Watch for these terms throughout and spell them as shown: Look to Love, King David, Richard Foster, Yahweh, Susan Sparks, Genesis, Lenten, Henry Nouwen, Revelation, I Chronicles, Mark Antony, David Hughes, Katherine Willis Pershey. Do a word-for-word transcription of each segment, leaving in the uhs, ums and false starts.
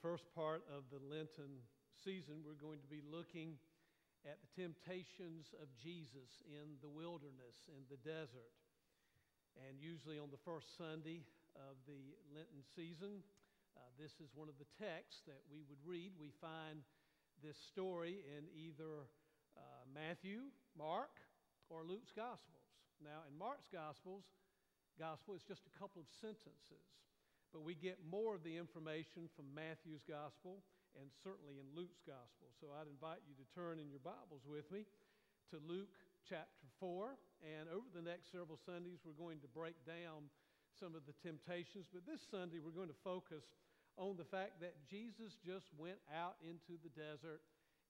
first part of the Lenten season, we're going to be looking at the temptations of Jesus in the wilderness, in the desert. And usually on the first Sunday of the Lenten season, uh, this is one of the texts that we would read. We find this story in either uh, Matthew, Mark, or Luke's Gospels. Now, in Mark's Gospels, Gospel is just a couple of sentences, but we get more of the information from Matthew's Gospel and certainly in Luke's Gospel. So I'd invite you to turn in your Bibles with me to Luke chapter four. And over the next several Sundays, we're going to break down some of the temptations. But this Sunday, we're going to focus on the fact that Jesus just went out into the desert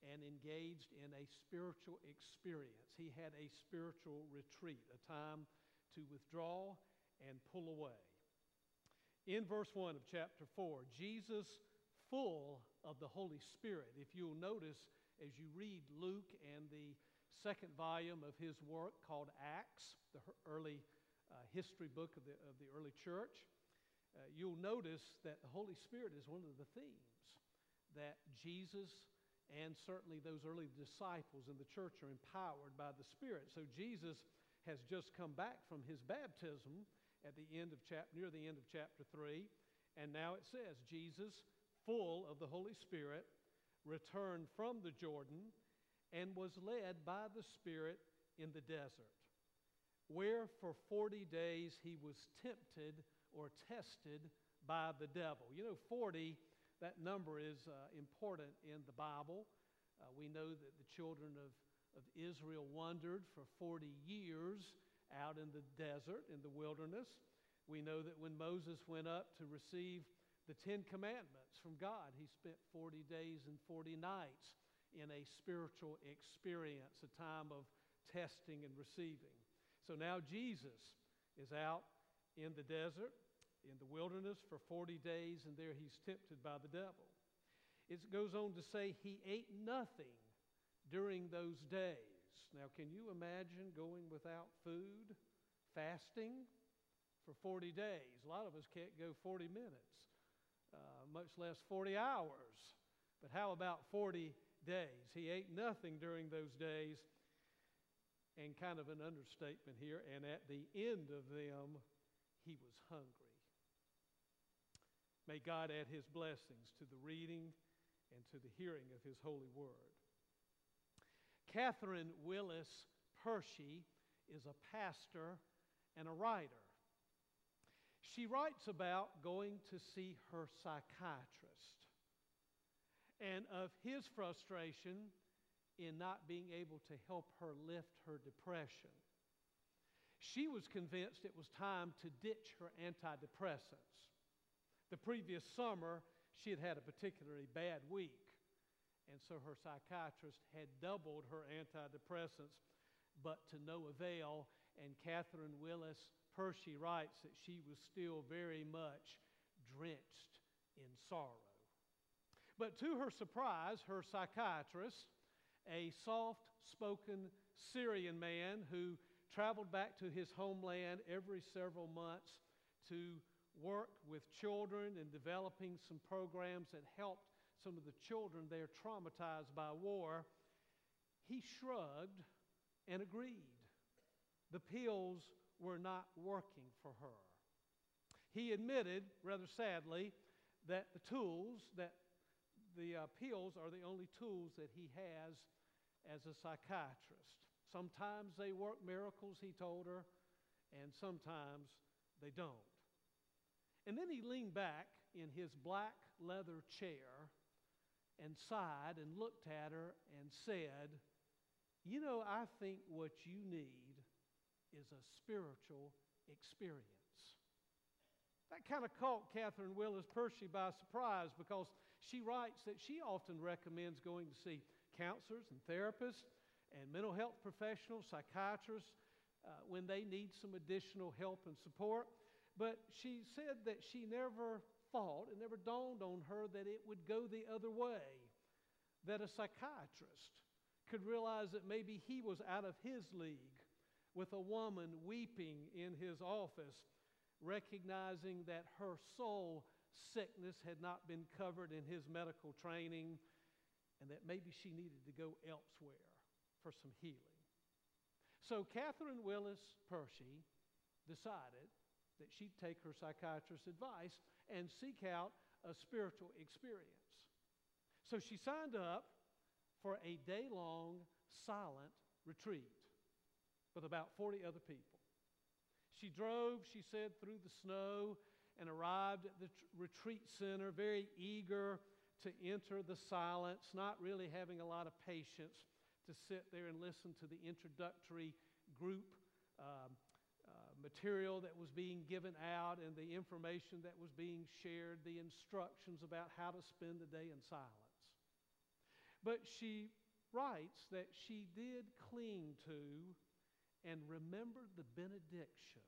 and engaged in a spiritual experience. He had a spiritual retreat, a time to withdraw and pull away. In verse one of chapter four, Jesus full of the Holy Spirit. If you'll notice as you read Luke and the second volume of his work called Acts, the early uh, history book of the, of the early church, uh, you'll notice that the Holy Spirit is one of the themes that Jesus and certainly those early disciples in the church are empowered by the Spirit. So Jesus has just come back from his baptism at the end of chapter, near the end of chapter three. And now it says, Jesus, full of the Holy Spirit, returned from the Jordan and was led by the Spirit in the desert, where for forty days he was tempted or tested by the devil. You know, forty, that number is uh, important in the Bible. Uh, we know that the children of, of Israel wandered for forty years out in the desert, in the wilderness. We know that when Moses went up to receive the Ten Commandments from God, he spent forty days and forty nights in a spiritual experience, a time of testing and receiving. So now Jesus is out in the desert, in the wilderness for forty days, and there he's tempted by the devil. It goes on to say he ate nothing during those days. Now, can you imagine going without food, fasting for forty days? A lot of us can't go forty minutes, uh, much less forty hours. But how about forty days? He ate nothing during those days, and kind of an understatement here, and at the end of them, he was hungry. May God add his blessings to the reading and to the hearing of his holy word. Katherine Willis Pershey is a pastor and a writer. She writes about going to see her psychiatrist and of his frustration in not being able to help her lift her depression. She was convinced it was time to ditch her antidepressants. The previous summer, she had had a particularly bad week. And so her psychiatrist had doubled her antidepressants, but to no avail. And Katherine Willis Pershey writes that she was still very much drenched in sorrow. But to her surprise, her psychiatrist, a soft-spoken Syrian man who traveled back to his homeland every several months to work with children and developing some programs that helped some of the children there traumatized by war, he shrugged and agreed. The pills were not working for her. He admitted, rather sadly, that the tools, that the uh, pills are the only tools that he has as a psychiatrist. Sometimes they work miracles, he told her, and sometimes they don't. And then he leaned back in his black leather chair and sighed and looked at her and said, you know, I think what you need is a spiritual experience. That kind of caught Katherine Willis Pershey by surprise, because she writes that she often recommends going to see counselors and therapists and mental health professionals, psychiatrists, uh, when they need some additional help and support. But she said that she never thought, it never dawned on her that it would go the other way, that a psychiatrist could realize that maybe he was out of his league with a woman weeping in his office, recognizing that her soul sickness had not been covered in his medical training, and that maybe she needed to go elsewhere for some healing. So Katherine Willis Pershey decided that she'd take her psychiatrist's advice and seek out a spiritual experience. So she signed up for a day-long silent retreat with about forty other people. She drove, she said, through the snow and arrived at the tr- retreat center, very eager to enter the silence, not really having a lot of patience to sit there and listen to the introductory group um, Uh, material that was being given out and the information that was being shared, the instructions about how to spend the day in silence. But she writes that she did cling to and remembered the benediction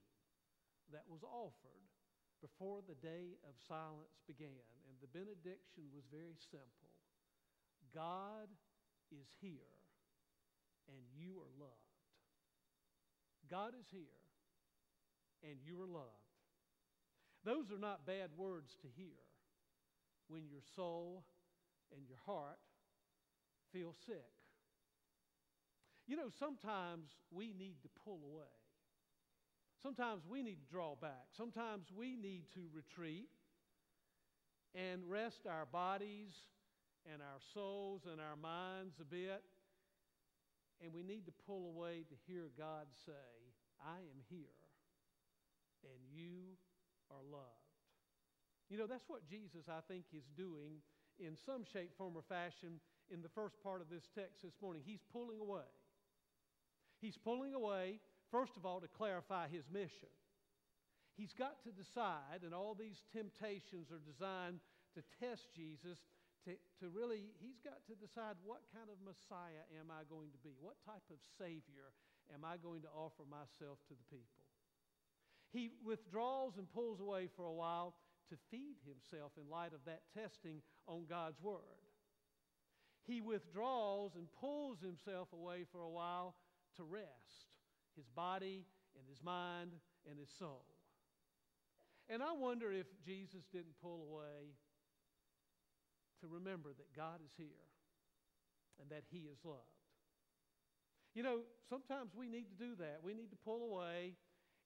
that was offered before the day of silence began. And the benediction was very simple. God is here and you are loved. God is here and you are loved. Those are not bad words to hear when your soul and your heart feel sick. You know, sometimes we need to pull away. Sometimes we need to draw back. Sometimes we need to retreat and rest our bodies and our souls and our minds a bit. And we need to pull away to hear God say, I am here. And you are loved. You know, that's what Jesus, I think, is doing in some shape, form, or fashion in the first part of this text this morning. He's pulling away. He's pulling away, first of all, to clarify his mission. He's got to decide, and all these temptations are designed to test Jesus, to, to really, he's got to decide, what kind of Messiah am I going to be? What type of Savior am I going to offer myself to the people? He withdraws and pulls away for a while to feed himself in light of that testing on God's Word. He withdraws and pulls himself away for a while to rest his body and his mind and his soul. And I wonder if Jesus didn't pull away to remember that God is here and that He is loved. You know, sometimes we need to do that. We need to pull away.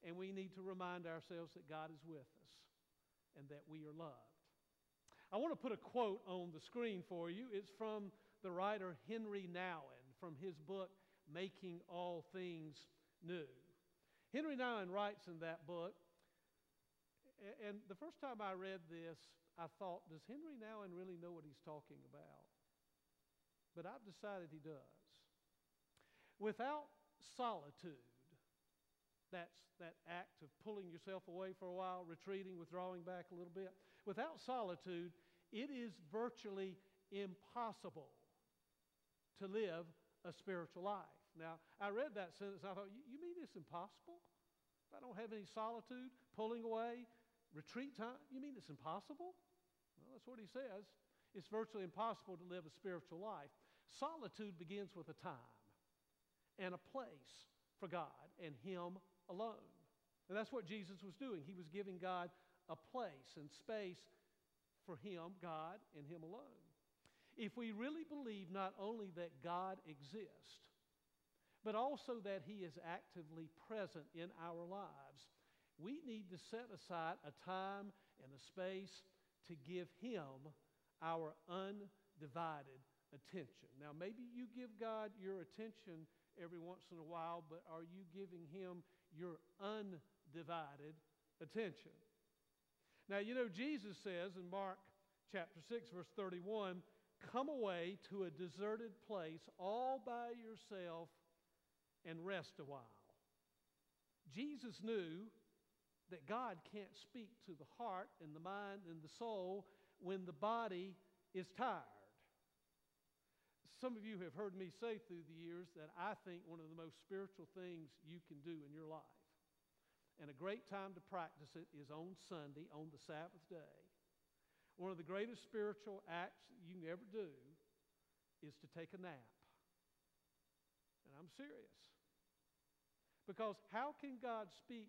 And we need to remind ourselves that God is with us and that we are loved. I want to put a quote on the screen for you. It's from the writer Henry Nouwen, from his book, Making All Things New. Henry Nouwen writes in that book, and the first time I read this, I thought, does Henry Nouwen really know what he's talking about? But I've decided he does. Without solitude, that's that act of pulling yourself away for a while, retreating, withdrawing back a little bit. Without solitude, it is virtually impossible to live a spiritual life. Now, I read that sentence, I thought, you mean it's impossible? If I don't have any solitude, pulling away, retreat time, you mean it's impossible? Well, that's what he says. It's virtually impossible to live a spiritual life. Solitude begins with a time and a place for God and Him alone. And that's what Jesus was doing. He was giving God a place and space for Him, God, and Him alone. If we really believe not only that God exists, but also that He is actively present in our lives, we need to set aside a time and a space to give Him our undivided attention. Now, maybe you give God your attention every once in a while, but are you giving Him your undivided attention? Now, you know, Jesus says in Mark chapter six, verse thirty-one, come away to a deserted place all by yourself and rest a while. Jesus knew that God can't speak to the heart and the mind and the soul when the body is tired. Some of you have heard me say through the years that I think one of the most spiritual things you can do in your life, and a great time to practice it, is on Sunday, on the Sabbath day. One of the greatest spiritual acts you can ever do is to take a nap. And I'm serious. Because how can God speak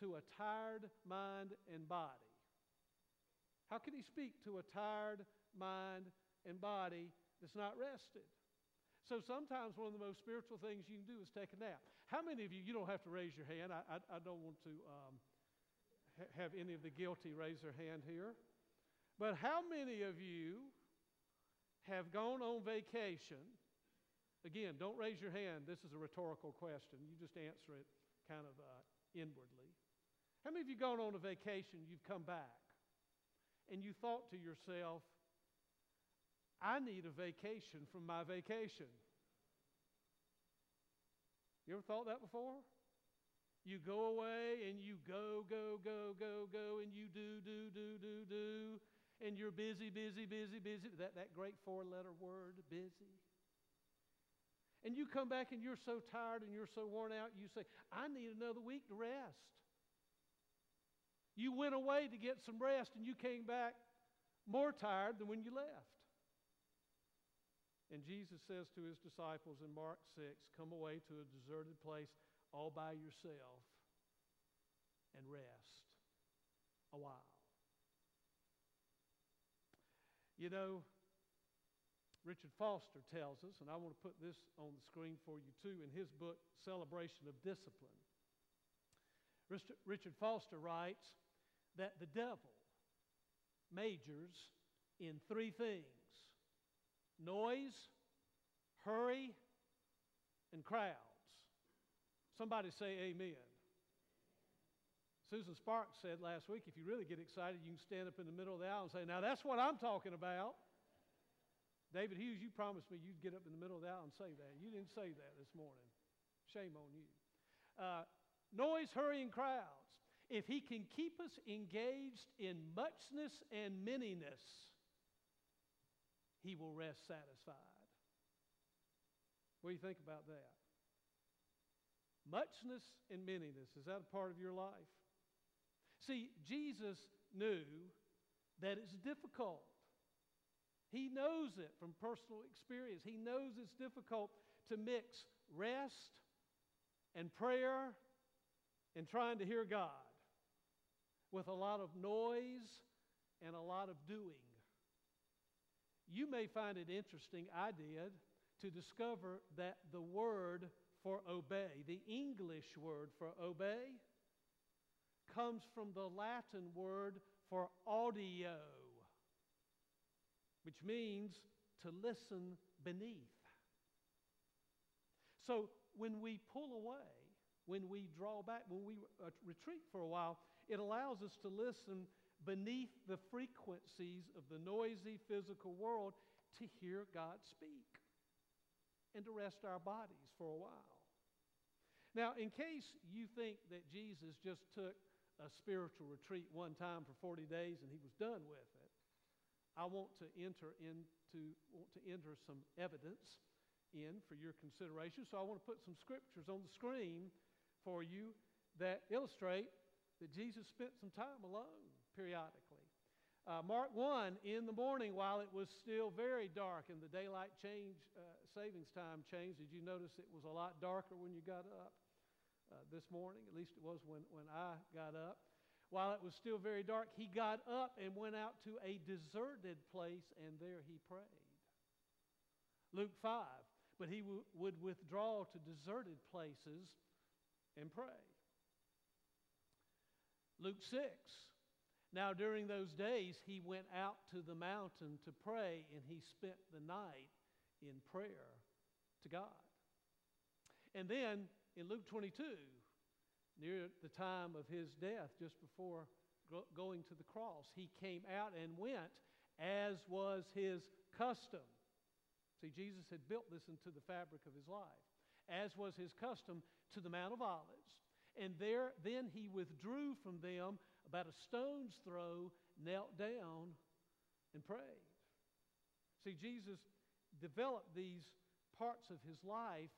to a tired mind and body? How can he speak to a tired mind and body that's not rested? So sometimes one of the most spiritual things you can do is take a nap. How many of you, you don't have to raise your hand. I, I, I don't want to um, ha- have any of the guilty raise their hand here. But how many of you have gone on vacation? Again, don't raise your hand. This is a rhetorical question. You just answer it kind of uh, inwardly. How many of you gone on a vacation, you've come back, and you thought to yourself, I need a vacation from my vacation? You ever thought that before? You go away and you go, go, go, go, go, and you do, do, do, do, do, and you're busy, busy, busy, busy. That, that great four-letter word, busy. And you come back and you're so tired and you're so worn out, you say, I need another week to rest. You went away to get some rest and you came back more tired than when you left. And Jesus says to his disciples in Mark six, come away to a deserted place all by yourself and rest a while. You know, Richard Foster tells us, and I want to put this on the screen for you too, in his book, Celebration of Discipline. Richard Foster writes that the devil majors in three things: noise, hurry, and crowds. Somebody say amen. Susan Sparks said last week, if you really get excited, you can stand up in the middle of the aisle and say, now that's what I'm talking about. David Hughes, you promised me you'd get up in the middle of the aisle and say that. You didn't say that this morning. Shame on you. Uh, Noise, hurry, and crowds. If he can keep us engaged in muchness and manyness, he will rest satisfied. What do you think about that? Muchness and manyness, is that a part of your life? See, Jesus knew that it's difficult. He knows it from personal experience. He knows it's difficult to mix rest and prayer and trying to hear God with a lot of noise and a lot of doing. You may find it interesting, I did, to discover that the word for obey, the English word for obey, comes from the Latin word for audio, which means to listen beneath. So when we pull away, when we draw back, when we retreat for a while, it allows us to listen beneath the frequencies of the noisy physical world to hear God speak and to rest our bodies for a while. Now, in case you think that Jesus just took a spiritual retreat one time for forty days and he was done with it, I want to enter into want to enter some evidence in for your consideration. So I want to put some scriptures on the screen for you that illustrate that Jesus spent some time alone periodically. Uh, Mark one, in the morning while it was still very dark and the daylight change, uh, savings time changed, did you notice it was a lot darker when you got up uh, this morning? At least it was when, when I got up. While it was still very dark, he got up and went out to a deserted place and there he prayed. Luke five, but he w- would withdraw to deserted places and pray. Luke six. Now during those days he went out to the mountain to pray and he spent the night in prayer to God. And then in Luke twenty-two, near the time of his death, just before go- going to the cross, he came out and went as was his custom. See, Jesus had built this into the fabric of his life, as was his custom, to the Mount of Olives. And there, then he withdrew from them about a stone's throw, knelt down, and prayed. See, Jesus developed these parts of his life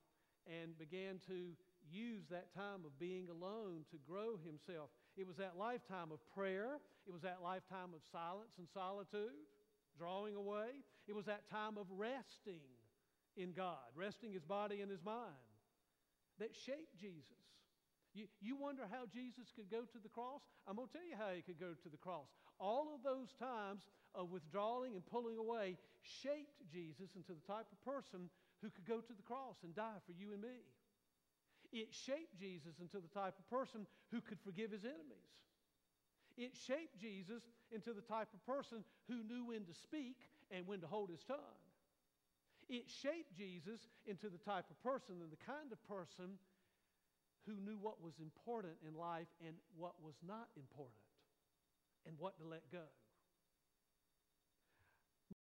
and began to use that time of being alone to grow himself. It was that lifetime of prayer. It was that lifetime of silence and solitude, drawing away. It was that time of resting in God, resting his body and his mind, that shaped Jesus. You, you wonder how Jesus could go to the cross? I'm going to tell you how he could go to the cross. All of those times of withdrawing and pulling away shaped Jesus into the type of person who could go to the cross and die for you and me. It shaped Jesus into the type of person who could forgive his enemies. It shaped Jesus into the type of person who knew when to speak and when to hold his tongue. It shaped Jesus into the type of person and the kind of person who knew what was important in life and what was not important and what to let go.